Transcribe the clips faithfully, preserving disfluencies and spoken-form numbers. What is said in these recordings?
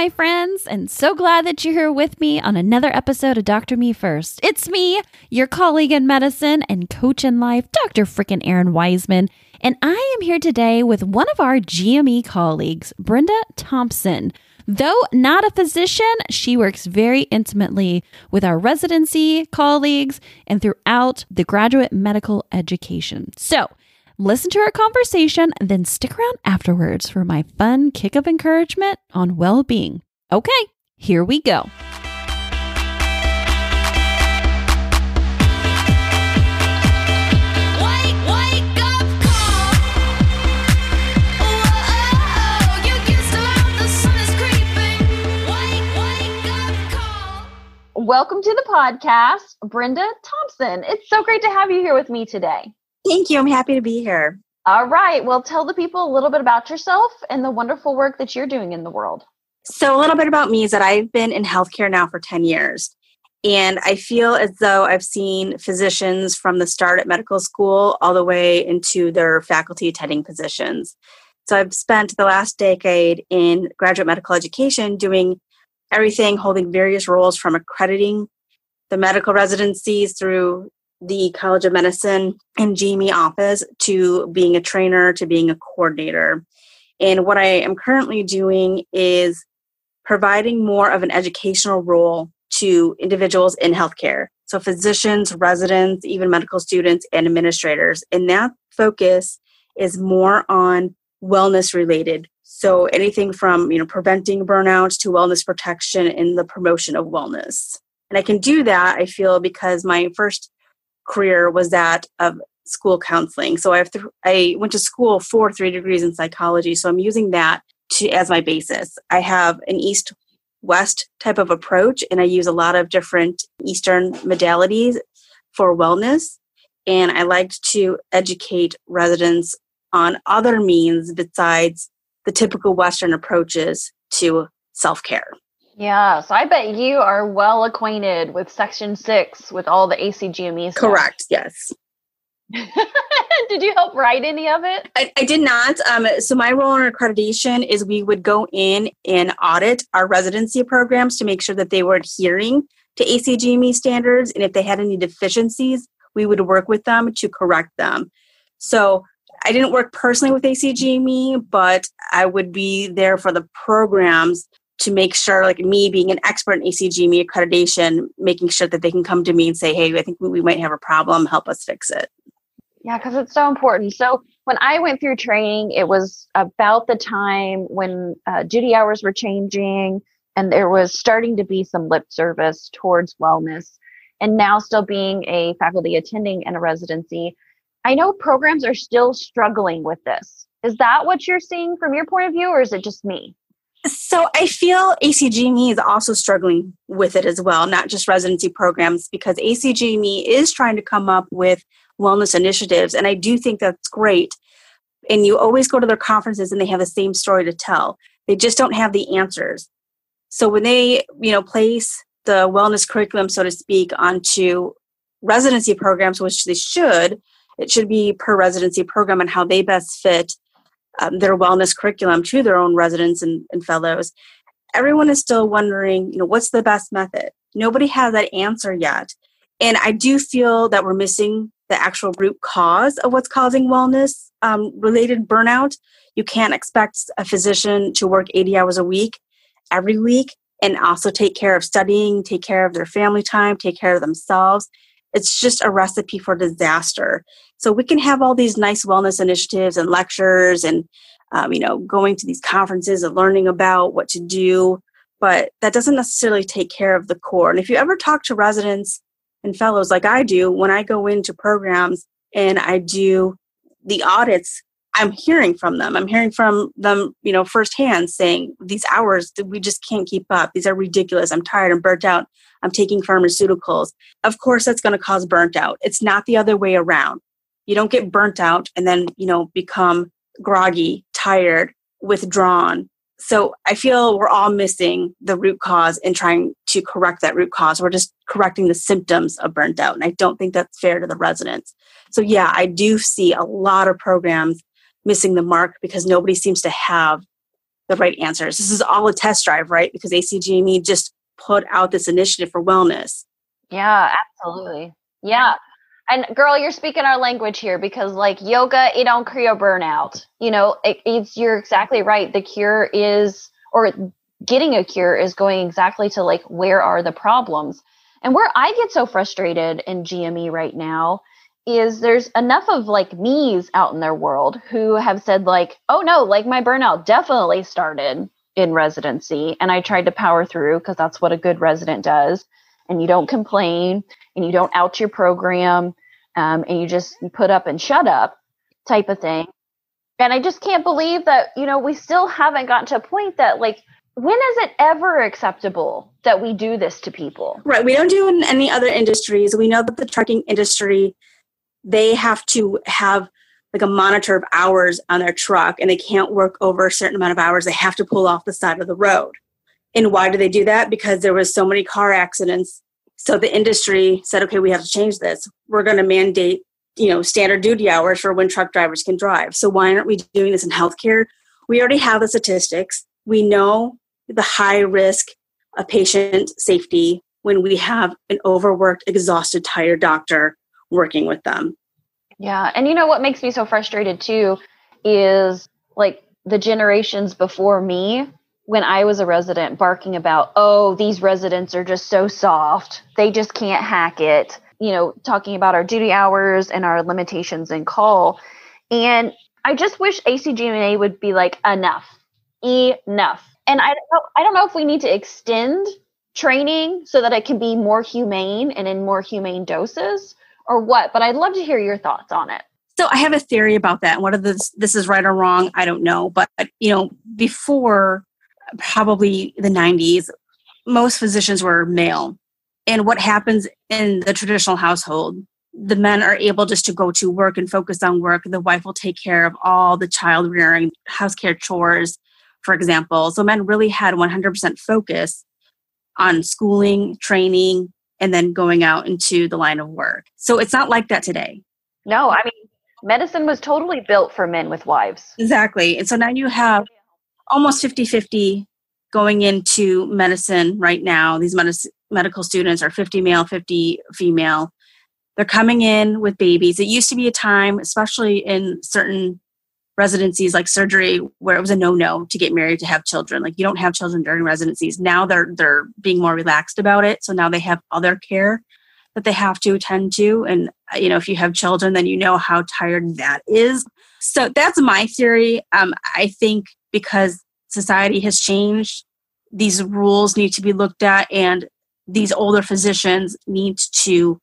my friends, and so glad that you're here with me on another episode of Doctor Me First. It's me, your colleague in medicine and coach in life, Doctor Frickin' Aaron Wiseman, and I am here today with one of our G M E colleagues, Brenda Thompson. Though not a physician, she works very intimately with our residency colleagues and throughout the graduate medical education. So listen to our conversation, then stick around afterwards for my fun kick of encouragement on well-being. Okay, here we go. Welcome to the podcast, Brenda Thompson. It's so great to have you here with me today. Thank you. I'm happy to be here. All right. Well, tell the people a little bit about yourself and the wonderful work that you're doing in the world. So a little bit about me is that I've been in healthcare now for ten years, and I feel as though I've seen physicians from the start at medical school all the way into their faculty attending positions. So I've spent the last decade in graduate medical education doing everything, holding various roles from accrediting the medical residencies through the College of Medicine and G M E office to being a trainer, to being a coordinator. And what I am currently doing is providing more of an educational role to individuals in healthcare. So physicians, residents, even medical students and administrators. And that focus is more on wellness related. So anything from, you know, preventing burnout to wellness protection and the promotion of wellness. And I can do that, I feel, because my first career was that of school counseling. So I have th- I went to school for three degrees in psychology. So I'm using that to as my basis. I have an East-West type of approach, and I use a lot of different Eastern modalities for wellness. And I liked to educate residents on other means besides the typical Western approaches to self-care. Yeah, so I bet you are well acquainted with Section six with all the A C G M E stuff. Correct, yes. Did you help write any of it? I, I did not. Um, so my role in accreditation is we would go in and audit our residency programs to make sure that they were adhering to A C G M E standards. And if they had any deficiencies, we would work with them to correct them. So I didn't work personally with A C G M E, but I would be there for the programs to make sure, like me being an expert in A C G M E accreditation, making sure that they can come to me and say, hey, I think we might have a problem, help us fix it. Yeah, because it's so important. So when I went through training, it was about the time when uh, duty hours were changing and there was starting to be some lip service towards wellness. And now, still being a faculty attending and a residency, I know programs are still struggling with this. Is that what you're seeing from your point of view, or is it just me? So I feel A C G M E is also struggling with it as well, not just residency programs, because A C G M E is trying to come up with wellness initiatives. And I do think that's great. And you always go to their conferences and they have the same story to tell. They just don't have the answers. So when they, you know, place the wellness curriculum, so to speak, onto residency programs, which they should, it should be per residency program and how they best fit um, their wellness curriculum to their own residents and, and fellows. Everyone is still wondering, you know, what's the best method? Nobody has that answer yet. And I do feel that we're missing the actual root cause of what's causing wellness um, related burnout. You can't expect a physician to work eighty hours a week, every week, and also take care of studying, take care of their family time, take care of themselves. It's just a recipe for disaster. So we can have all these nice wellness initiatives and lectures and, um, you know, going to these conferences and learning about what to do, but that doesn't necessarily take care of the core. And if you ever talk to residents and fellows like I do, when I go into programs and I do the audits, I'm hearing from them. I'm hearing from them, you know, firsthand saying these hours that we just can't keep up. These are ridiculous. I'm tired. I'm burnt out. I'm taking pharmaceuticals. Of course, that's going to cause burnt out. It's not the other way around. You don't get burnt out and then, you know, become groggy, tired, withdrawn. So I feel we're all missing the root cause and trying to correct that root cause. We're just correcting the symptoms of burnt out. And I don't think that's fair to the residents. So yeah, I do see a lot of programs missing the mark because nobody seems to have the right answers. This is all a test drive, right? Because A C G M E just put out this initiative for wellness. Yeah, absolutely. Yeah. And girl, you're speaking our language here, because like yoga, it don't create burnout. You know, it, it's, you're exactly right. The cure is, or getting a cure is going exactly to like, where are the problems? And where I get so frustrated in G M E right now is there's enough of like me's out in their world who have said like, oh no, like my burnout definitely started in residency. And I tried to power through because that's what a good resident does. And you don't complain and you don't out your program. Um, and you just put up and shut up type of thing. And I just can't believe that, you know, we still haven't gotten to a point that like, when is it ever acceptable that we do this to people? Right. We don't do it in any other industries. We know that the trucking industry, they have to have like a monitor of hours on their truck and they can't work over a certain amount of hours. They have to pull off the side of the road. And why do they do that? Because there was so many car accidents. So the industry said, okay, we have to change this. We're going to mandate, you know, standard duty hours for when truck drivers can drive. So why aren't we doing this in healthcare? We already have the statistics. We know the high risk of patient safety when we have an overworked, exhausted, tired doctor working with them. Yeah. And you know what makes me so frustrated too is like the generations before me, when I was a resident, barking about, oh, these residents are just so soft. They just can't hack it. You know, talking about our duty hours and our limitations in call. And I just wish A C G M E would be like, enough, enough. And I don't know, I don't know if we need to extend training so that it can be more humane and in more humane doses or what, but I'd love to hear your thoughts on it. So I have a theory about that. And whether this, this is right or wrong, I don't know. But, you know, before probably the nineties, most physicians were male. And what happens in the traditional household, the men are able just to go to work and focus on work. The wife will take care of all the child rearing, house care chores, for example. So men really had one hundred percent focus on schooling, training, and then going out into the line of work. So it's not like that today. No, I mean, medicine was totally built for men with wives. Exactly. And so now you have almost fifty-fifty going into medicine right now. These medis- medical students are fifty male, fifty female. They're coming in with babies. It used to be a time, especially in certain residencies like surgery, where it was a no-no to get married, to have children. Like you don't have children during residencies. Now they're they're being more relaxed about it. So now they have other care that they have to attend to. And you know, if you have children, then you know how tired that is. So that's my theory. Um, I think because society has changed, these rules need to be looked at, and these older physicians need to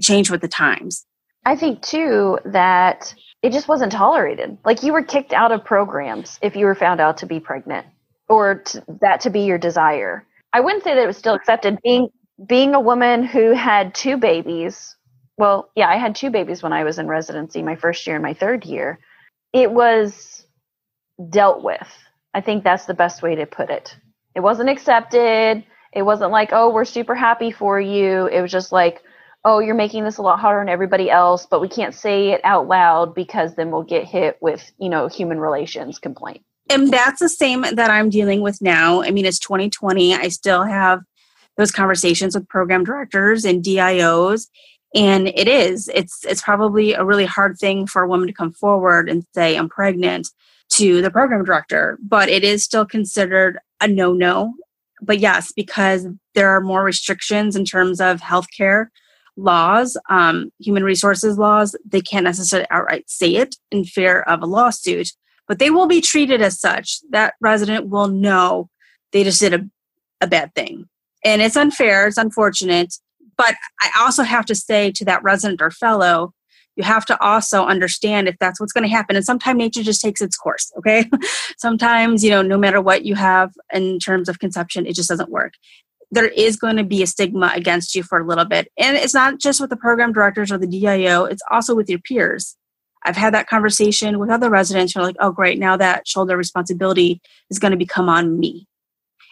change with the times. I think too that it just wasn't tolerated. Like you were kicked out of programs if you were found out to be pregnant or to, that to be your desire. I wouldn't say that it was still accepted. Being being a woman who had two babies, well, yeah, I had two babies when I was in residency, my first year and my third year. It was dealt with. I think that's the best way to put it. It wasn't accepted. It wasn't like, oh, we're super happy for you. It was just like, oh, you're making this a lot harder on everybody else, but we can't say it out loud because then we'll get hit with, you know, human relations complaint. And that's the same that I'm dealing with now. I mean, it's twenty twenty. I still have those conversations with program directors and D I Os. And it is, it's, it's probably a really hard thing for a woman to come forward and say, I'm pregnant, to the program director, but it is still considered a no-no. But yes, because there are more restrictions in terms of healthcare laws, um, human resources laws, they can't necessarily outright say it in fear of a lawsuit, but they will be treated as such. That resident will know they just did a, a bad thing. And it's unfair, it's unfortunate, but I also have to say to that resident or fellow, you have to also understand if that's what's going to happen. And sometimes nature just takes its course, okay? Sometimes, you know, no matter what you have in terms of conception, it just doesn't work. There is going to be a stigma against you for a little bit. And it's not just with the program directors or the D I O, it's also with your peers. I've had that conversation with other residents who are like, oh, great, now that shoulder responsibility is going to become on me.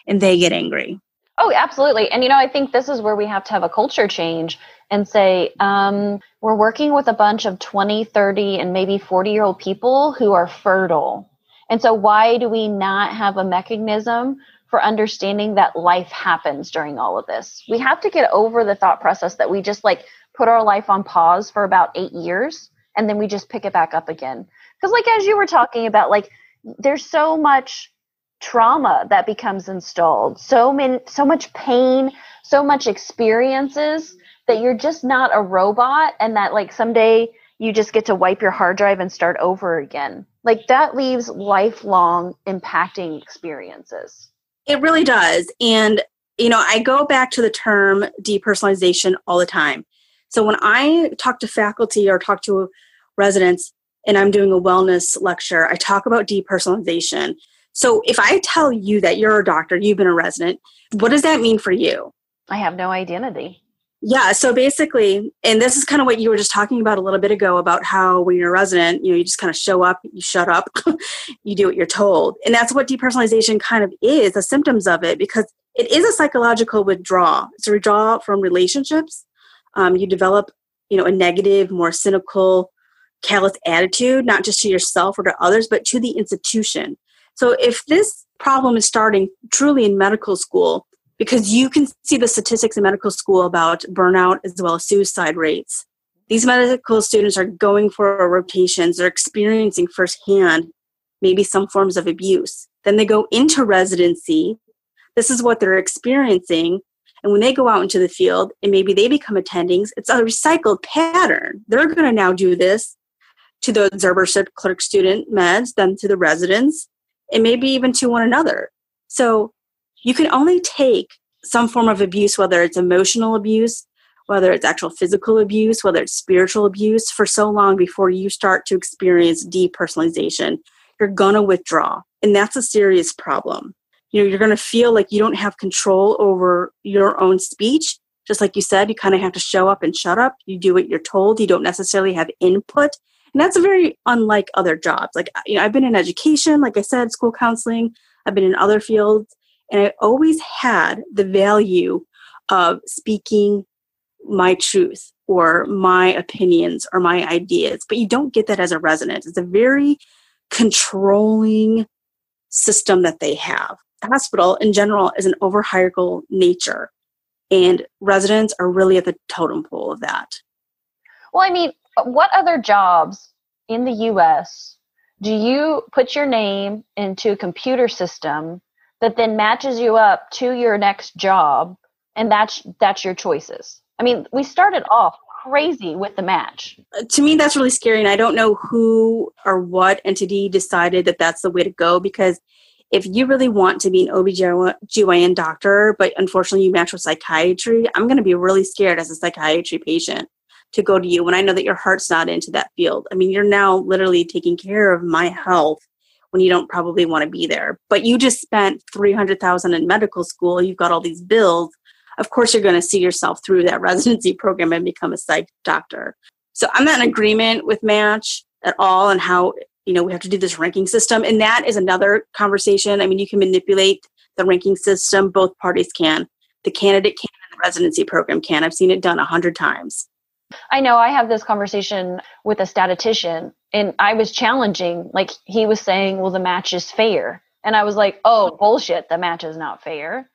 And they get angry. Oh, absolutely. And, you know, I think this is where we have to have a culture change and say, um, we're working with a bunch of twenty, thirty, and maybe forty-year-old people who are fertile. And so why do we not have a mechanism for understanding that life happens during all of this? We have to get over the thought process that we just like put our life on pause for about eight years and then we just pick it back up again. Because like, as you were talking about, like there's so much trauma that becomes installed, so many, so much pain, so much experiences that you're just not a robot, and that like someday you just get to wipe your hard drive and start over again. Like that leaves lifelong impacting experiences. It really does. And, you know, I go back to the term depersonalization all the time. So when I talk to faculty or talk to residents and I'm doing a wellness lecture, I talk about depersonalization. So if I tell you that you're a doctor, you've been a resident, what does that mean for you? I have no identity. Yeah. So basically, and this is kind of what you were just talking about a little bit ago about how when you're a resident, you know, you just kind of show up, you shut up, you do what you're told. And that's what depersonalization kind of is, the symptoms of it, because it is a psychological withdrawal. It's a withdrawal from relationships. Um, you develop, you know, a negative, more cynical, callous attitude, not just to yourself or to others, but to the institution. So if this problem is starting truly in medical school, because you can see the statistics in medical school about burnout as well as suicide rates. These medical students are going for rotations. They're experiencing firsthand maybe some forms of abuse. Then they go into residency. This is what they're experiencing. And when they go out into the field and maybe they become attendings, it's a recycled pattern. They're going to now do this to the observership clerk student meds, then to the residents, and maybe even to one another. So you can only take some form of abuse, whether it's emotional abuse, whether it's actual physical abuse, whether it's spiritual abuse, for so long before you start to experience depersonalization. You're going to withdraw. And that's a serious problem. You know, you're going to feel like you don't have control over your own speech. Just like you said, you kind of have to show up and shut up. You do what you're told. You don't necessarily have input. And that's very unlike other jobs. Like, you know, I've been in education, like I said, school counseling. I've been in other fields. And I always had the value of speaking my truth or my opinions or my ideas. But you don't get that as a resident. It's a very controlling system that they have. The hospital in general is an over-hierarchical nature. And residents are really at the totem pole of that. Well, I mean, what other jobs in the U S do you put your name into a computer system that then matches you up to your next job, and that's that's your choices? I mean, we started off crazy with the match. To me, that's really scary, and I don't know who or what entity decided that that's the way to go, because if you really want to be an O B G Y N doctor, but unfortunately you match with psychiatry, I'm going to be really scared as a psychiatry patient to go to you when I know that your heart's not into that field. I mean, you're now literally taking care of my health when you don't probably want to be there. But you just spent three hundred thousand dollars in medical school. You've got all these bills. Of course, you're going to see yourself through that residency program and become a psych doctor. So I'm not in agreement with match at all on how, you know, we have to do this ranking system. And that is another conversation. I mean, you can manipulate the ranking system. Both parties can. The candidate can and the residency program can. I've seen it done a hundred times. I know I have this conversation with a statistician, and I was challenging, like he was saying, well, the match is fair. And I was like, oh, bullshit, the match is not fair.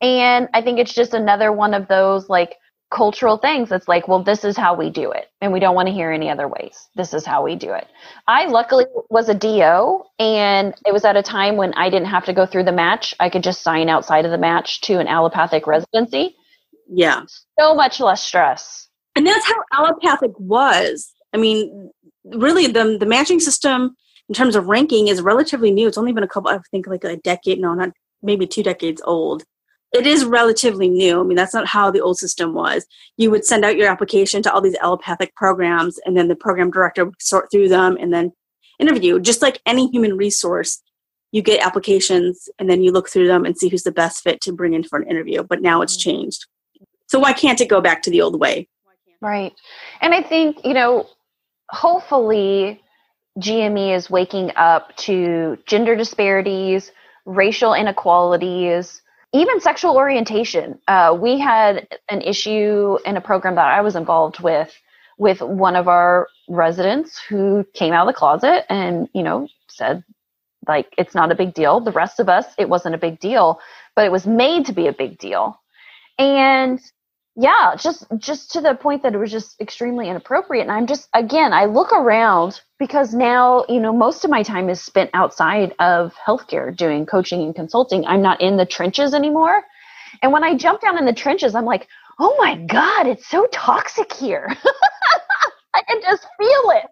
And I think it's just another one of those like cultural things. It's like, well, this is how we do it. And we don't want to hear any other ways. This is how we do it. I luckily was a D O, and it was at a time when I didn't have to go through the match. I could just sign outside of the match to an allopathic residency. Yeah. So much less stress. And that's how allopathic was. I mean, really, the the matching system in terms of ranking is relatively new. It's only been a couple, I think, like a decade. No, not maybe two decades old. It is relatively new. I mean, that's not how the old system was. You would send out your application to all these allopathic programs, and then the program director would sort through them and then interview. Just like any human resource, you get applications, and then you look through them and see who's the best fit to bring in for an interview. But now it's changed. So why can't it go back to the old way? Right. And I think, you know, hopefully G M E is waking up to gender disparities, racial inequalities, even sexual orientation. Uh, we had an issue in a program that I was involved with, with one of our residents who came out of the closet and, you know, said Like, it's not a big deal. The rest of us, it wasn't a big deal, but it was made to be a big deal. And yeah, just, just to the point that it was just extremely inappropriate. And I'm just, again, I look around because now, you know, most of my time is spent outside of healthcare doing coaching and consulting. I'm not in the trenches anymore. And when I jump down in the trenches, I'm like, oh my God, it's so toxic here. I can just feel it.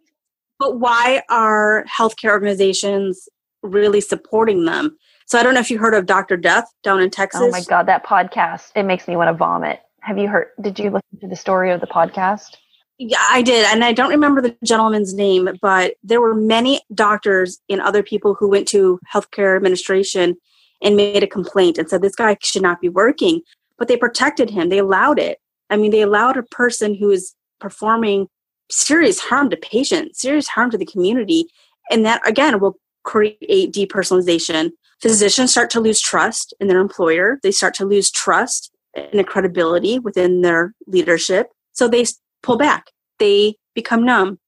But why are healthcare organizations really supporting them? So I don't know if you heard of Doctor Death down in Texas. Oh my God, that podcast. It makes me want to vomit. Have you heard, did you listen to the story of the podcast? Yeah, I did. And I don't remember the gentleman's name, but there were many doctors and other people who went to healthcare administration and made a complaint and said, this guy should not be working, but they protected him. They allowed it. I mean, they allowed a person who is performing serious harm to patients, serious harm to the community. And that, again, will create depersonalization. Physicians start to lose trust in their employer. They start to lose trust and credibility within their leadership. So they pull back. They become numb.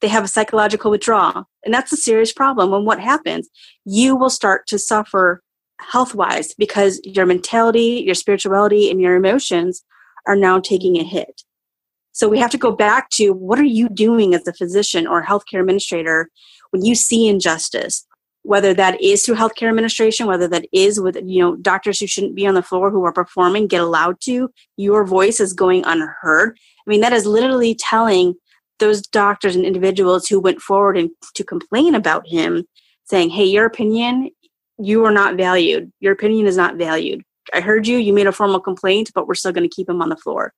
They have a psychological withdrawal. And that's a serious problem. And what happens? You will start to suffer health-wise because your mentality, your spirituality, and your emotions are now taking a hit. So we have to go back to, what are you doing as a physician or healthcare administrator when you see injustice, whether that is through healthcare administration, whether that is with, you know, doctors who shouldn't be on the floor, who are performing, get allowed to, your voice is going unheard. I mean, that is literally telling those doctors and individuals who went forward and to complain about him, saying, hey, your opinion, you are not valued. Your opinion is not valued. I heard you, you made a formal complaint, but we're still going to keep him on the floor.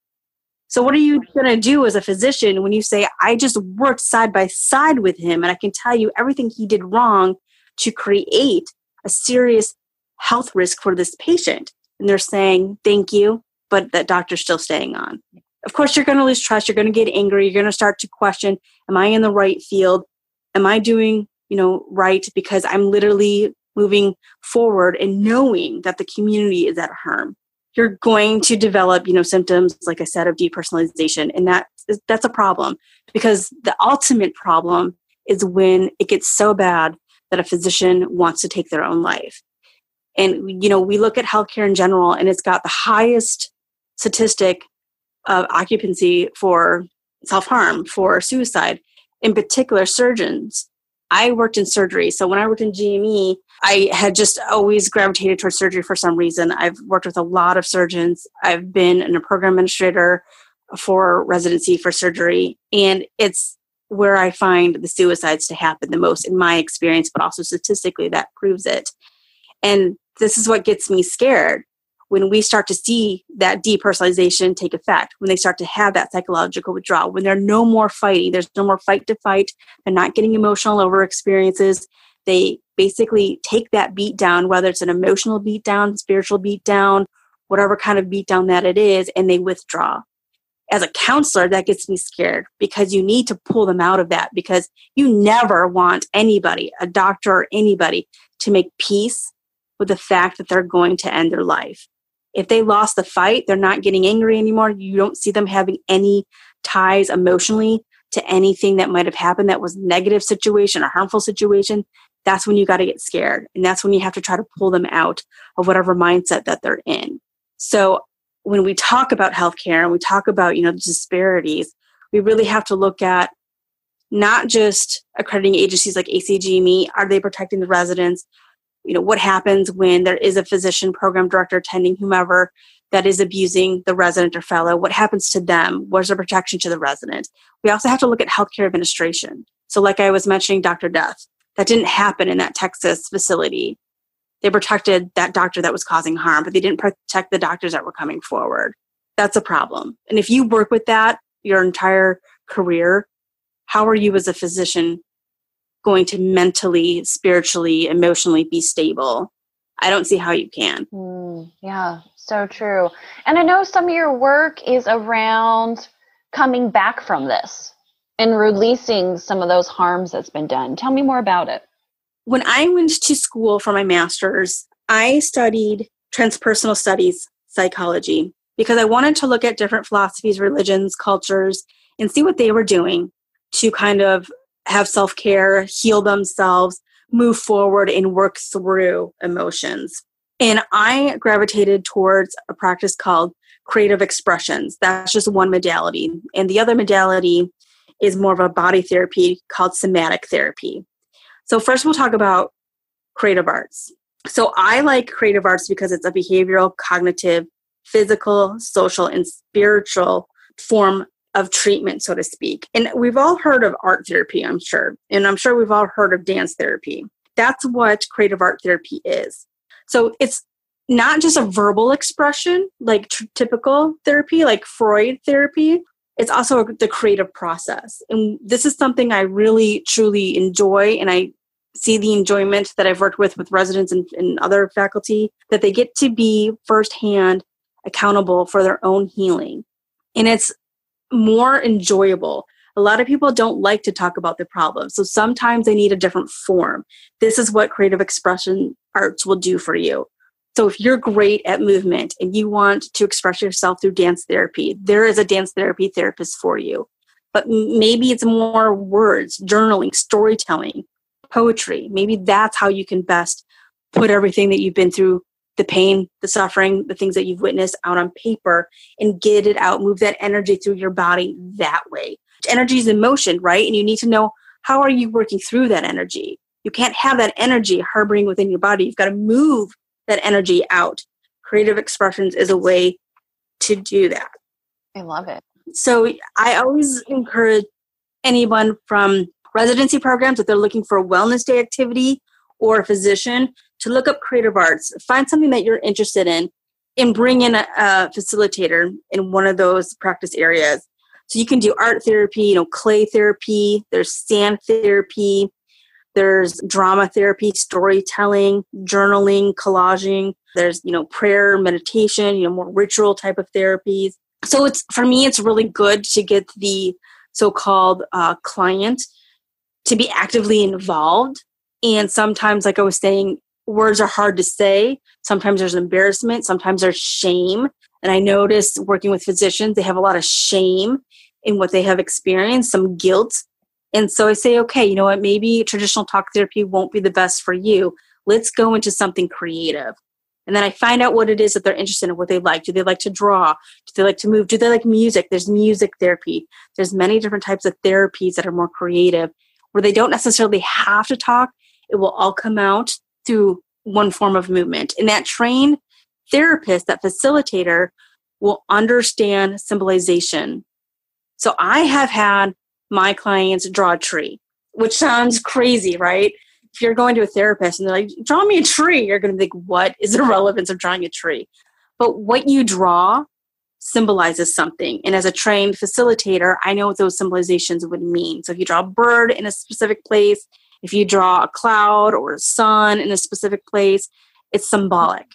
So what are you going to do as a physician when you say, I just worked side by side with him and I can tell you everything he did wrong to create a serious health risk for this patient? And they're saying, thank you, but that doctor's still staying on. Of course, you're going to lose trust. You're going to get angry. You're going to start to question, am I in the right field? Am I doing, you know, right? Because I'm literally moving forward and knowing that the community is at harm. You're going to develop, you know, symptoms, like I said, of depersonalization. And that is, that's a problem, because the ultimate problem is when it gets so bad that a physician wants to take their own life. And, you know, we look at healthcare in general, and it's got the highest statistic of occupancy for self-harm, for suicide, in particular surgeons. I worked in surgery. So when I worked in G M E, I had just always gravitated towards surgery for some reason. I've worked with a lot of surgeons. I've been a program administrator for residency for surgery. And it's where I find the suicides to happen the most in my experience, but also statistically that proves it. And this is what gets me scared. When we start to see that depersonalization take effect, when they start to have that psychological withdrawal, when they're no more fighting, there's no more fight to fight, they're not getting emotional over experiences, they basically take that beat down, whether it's an emotional beat down, spiritual beat down, whatever kind of beat down that it is, and they withdraw. As a counselor, that gets me scared, because you need to pull them out of that, because you never want anybody, a doctor or anybody, to make peace with the fact that they're going to end their life. If they lost the fight, they're not getting angry anymore. You don't see them having any ties emotionally to anything that might have happened that was a negative situation or harmful situation. That's when you got to get scared. And that's when you have to try to pull them out of whatever mindset that they're in. So when we talk about healthcare and we talk about, you know, the disparities, we really have to look at not just accrediting agencies like A C G M E. Are they protecting the residents? You know, what happens when there is a physician, program director, attending, whomever, that is abusing the resident or fellow? What happens to them? Where's the protection to the resident? We also have to look at healthcare administration. So like I was mentioning, Doctor Death, that didn't happen in that Texas facility. They protected that doctor that was causing harm, but they didn't protect the doctors that were coming forward. That's a problem. And if you work with that your entire career, how are you as a physician going to mentally, spiritually, emotionally be stable? I don't see how you can. Mm, yeah, so true. And I know some of your work is around coming back from this and releasing some of those harms that's been done. Tell me more about it. When I went to school for my master's, I studied transpersonal studies psychology, because I wanted to look at different philosophies, religions, cultures, and see what they were doing to kind of have self-care, heal themselves, move forward and work through emotions. And I gravitated towards a practice called creative expressions. That's just one modality. And the other modality is more of a body therapy called somatic therapy. So first we'll talk about creative arts. So I like creative arts because it's a behavioral, cognitive, physical, social, and spiritual form of treatment, so to speak. And we've all heard of art therapy, I'm sure. And I'm sure we've all heard of dance therapy. That's what creative art therapy is. So it's not just a verbal expression, like t- typical therapy, like Freud therapy. It's also the creative process. And this is something I really, truly enjoy. And I see the enjoyment that I've worked with with residents and, and other faculty, that they get to be firsthand accountable for their own healing. And it's more enjoyable. A lot of people don't like to talk about the problem. So sometimes they need a different form. This is what creative expression arts will do for you. So if you're great at movement and you want to express yourself through dance therapy, there is a dance therapy therapist for you. But maybe it's more words, journaling, storytelling, poetry. Maybe that's how you can best put everything that you've been through, the pain, the suffering, the things that you've witnessed, out on paper and get it out, move that energy through your body that way. Energy is emotion, right? And you need to know, how are you working through that energy? You can't have that energy harboring within your body. You've got to move that energy out. Creative expressions is a way to do that. I love it. So I always encourage anyone from residency programs, if they're looking for a wellness day activity or a physician, to look up creative arts. Find something that you're interested in and bring in a, a facilitator in one of those practice areas. So you can do art therapy, you know, clay therapy, there's sand therapy, there's drama therapy, storytelling, journaling, collaging, there's, you know, prayer, meditation, you know, more ritual type of therapies. So it's, for me, it's really good to get the so-called uh, client to be actively involved. And sometimes, like I was saying, words are hard to say. Sometimes there's embarrassment. Sometimes there's shame. And I notice working with physicians, they have a lot of shame in what they have experienced, some guilt. And so I say, okay, you know what, maybe traditional talk therapy won't be the best for you. Let's go into something creative. And then I find out what it is that they're interested in, what they like. Do they like to draw? Do they like to move? Do they like music? There's music therapy. There's many different types of therapies that are more creative, where they don't necessarily have to talk. It will all come out through one form of movement. And that trained therapist, that facilitator, will understand symbolization. So I have had my clients draw a tree, which sounds crazy, right? If you're going to a therapist and they're like, draw me a tree, you're going to think, what is the relevance of drawing a tree? But what you draw symbolizes something. And as a trained facilitator, I know what those symbolizations would mean. So if you draw a bird in a specific place, if you draw a cloud or a sun in a specific place, it's symbolic.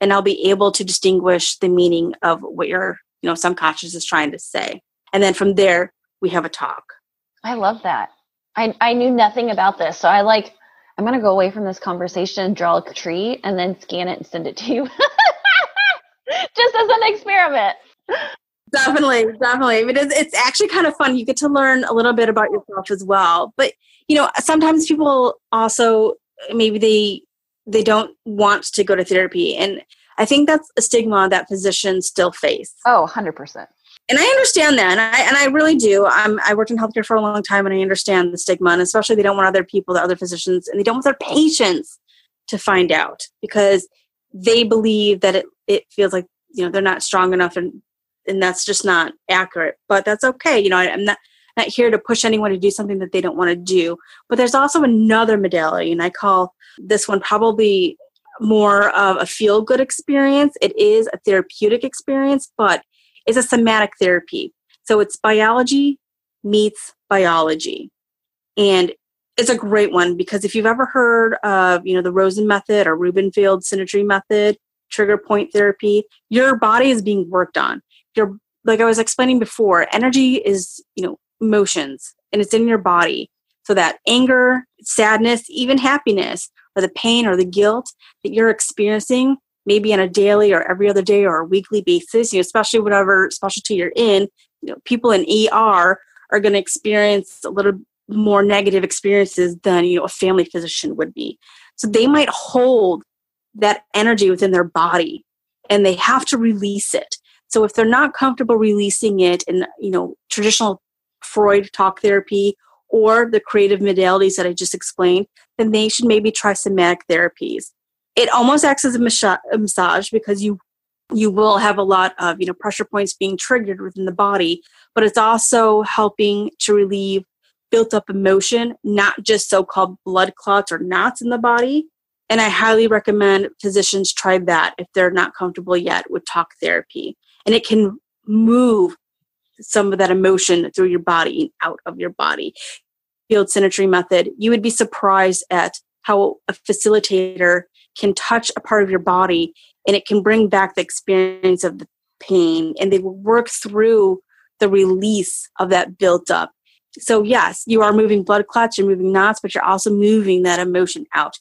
And I'll be able to distinguish the meaning of what your, you know, subconscious is trying to say. And then from there, we have a talk. I love that. I, I knew nothing about this. So I like, I'm going to go away from this conversation and draw a tree and then scan it and send it to you. Just as an experiment. Definitely, definitely. It is, it's actually kind of fun. You get to learn a little bit about yourself as well. But, you know, sometimes people also, maybe they they don't want to go to therapy. And I think that's a stigma that physicians still face. Oh, one hundred percent. And I understand that. And I, and I really do. I'm, I worked in healthcare for a long time, and I understand the stigma. And especially they don't want other people, the other physicians, and they don't want their patients to find out, because they believe that it, it feels like, you know, they're not strong enough, and and that's just not accurate. But that's okay. You know, I, I'm not, not here to push anyone to do something that they don't want to do. But there's also another modality, and I call this one probably more of a feel-good experience. It is a therapeutic experience, but it's a somatic therapy. So it's biology meets biology. And it's a great one, because if you've ever heard of, you know, the Rosen method or Rubenfeld Synergy method, trigger point therapy, your body is being worked on. You're, like I was explaining before, energy is, you know, emotions, and it's in your body. So that anger, sadness, even happiness, or the pain or the guilt that you're experiencing, maybe on a daily or every other day or a weekly basis, you know, especially whatever specialty you're in, you know, people in E R are going to experience a little more negative experiences than, you know, a family physician would be. So they might hold that energy within their body and they have to release it. So if they're not comfortable releasing it in, you know, traditional Freud talk therapy or the creative modalities that I just explained, then they should maybe try somatic therapies. It almost acts as a massage because you you will have a lot of, you know, pressure points being triggered within the body, but it's also helping to relieve built up emotion, not just so-called blood clots or knots in the body. And I highly recommend physicians try that if they're not comfortable yet with talk therapy. And it can move some of that emotion through your body and out of your body. Field synergy method, you would be surprised at how a facilitator can touch a part of your body and it can bring back the experience of the pain, and they will work through the release of that built up. So yes, you are moving blood clots, you're moving knots, but you're also moving that emotion out.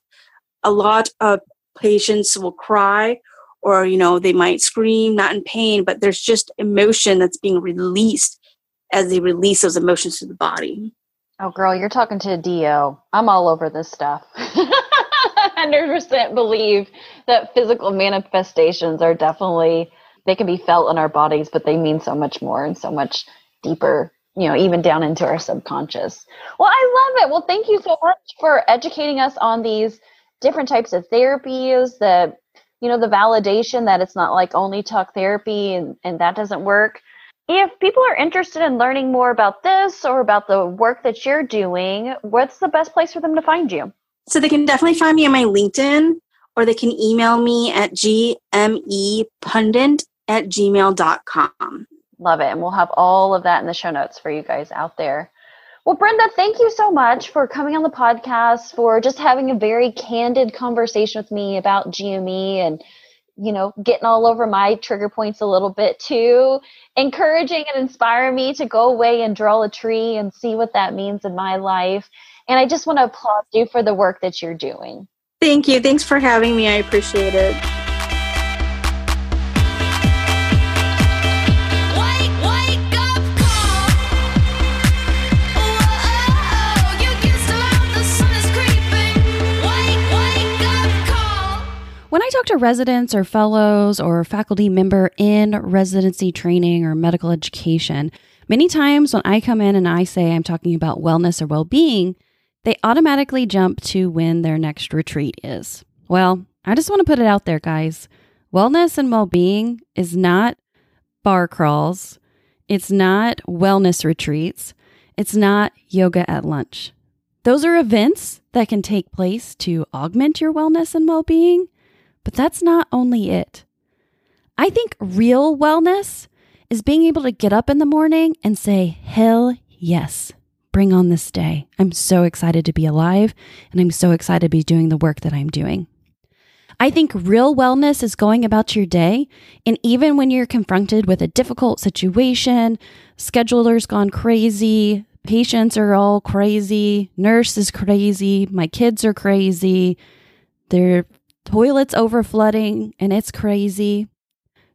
A lot of patients will cry or, you know, they might scream, not in pain, but there's just emotion that's being released as they release those emotions to the body. Oh, girl, you're talking to a D O. I'm all over this stuff. one hundred percent believe that physical manifestations are definitely, they can be felt in our bodies, but they mean so much more and so much deeper, you know, even down into our subconscious. Well, I love it. Well, thank you so much for educating us on these different types of therapies, the, you know, the validation that it's not like only talk therapy and, and that doesn't work. If people are interested in learning more about this or about the work that you're doing, what's the best place for them to find you? So they can definitely find me on my LinkedIn, or they can email me at g m e pundant at gmail dot com. Love it. And we'll have all of that in the show notes for you guys out there. Well, Brenda, thank you so much for coming on the podcast, for just having a very candid conversation with me about G M E and, you know, getting all over my trigger points a little bit too, encouraging and inspiring me to go away and draw a tree and see what that means in my life. And I just want to applaud you for the work that you're doing. Thank you. Thanks for having me. I appreciate it. When I talk to residents or fellows or faculty member in residency training or medical education, many times when I come in and I say I'm talking about wellness or well-being, they automatically jump to when their next retreat is. Well, I just want to put it out there, guys. Wellness and well-being is not bar crawls. It's not wellness retreats. It's not yoga at lunch. Those are events that can take place to augment your wellness and well-being. But that's not only it. I think real wellness is being able to get up in the morning and say, hell yes, bring on this day. I'm so excited to be alive, and I'm so excited to be doing the work that I'm doing. I think real wellness is going about your day, and even when you're confronted with a difficult situation, scheduler's gone crazy, patients are all crazy, nurse is crazy, my kids are crazy, they're toilets over flooding, and it's crazy.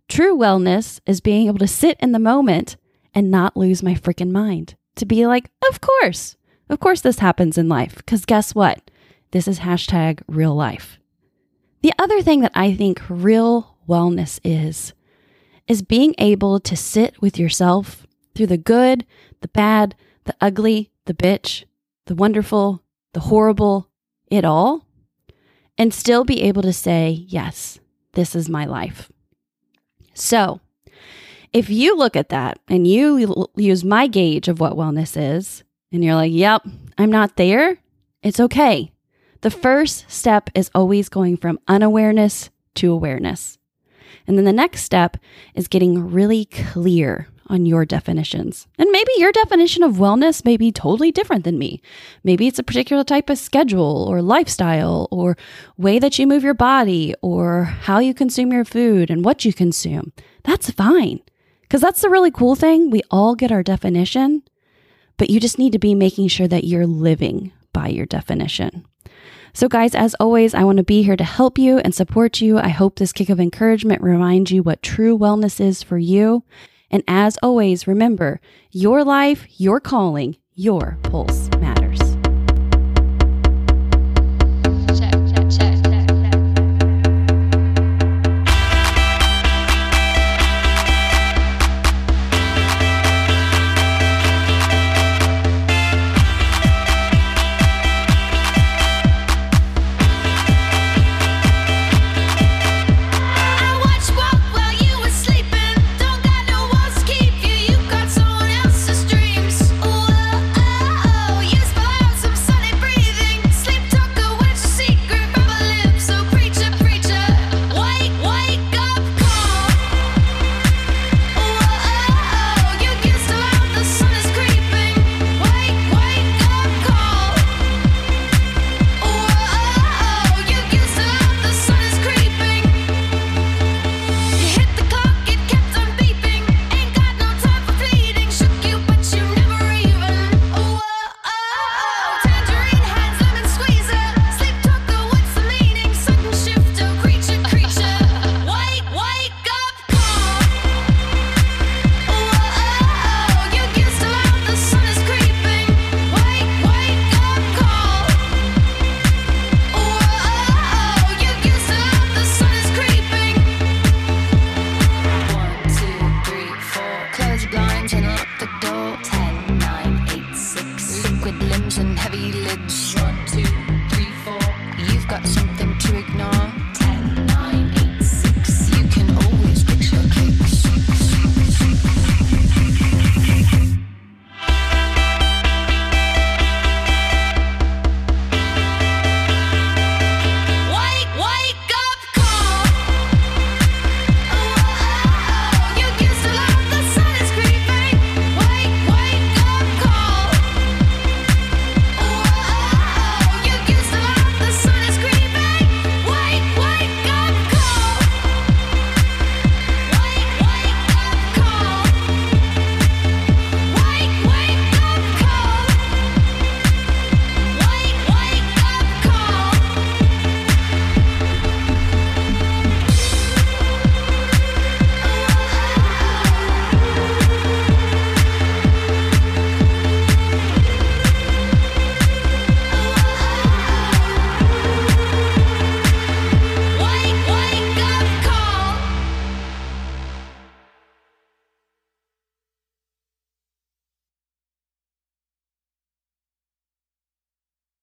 True wellness is being able to sit in the moment and not lose my freaking mind. To be like, of course, of course this happens in life. Because guess what? This is hashtag real life. The other thing that I think real wellness is, is being able to sit with yourself through the good, the bad, the ugly, the bitch, the wonderful, the horrible, it all. And still be able to say, yes, this is my life. So if you look at that and you use my gauge of what wellness is, and you're like, yep, I'm not there, it's okay. The first step is always going from unawareness to awareness. And then the next step is getting really clear on your definitions. And maybe your definition of wellness may be totally different than me. Maybe it's a particular type of schedule or lifestyle or way that you move your body or how you consume your food and what you consume. That's fine. Because that's the really cool thing. We all get our definition, but you just need to be making sure that you're living by your definition. So guys, as always, I want to be here to help you and support you. I hope this kick of encouragement reminds you what true wellness is for you. And as always, remember, your life, your calling, your pulse matters.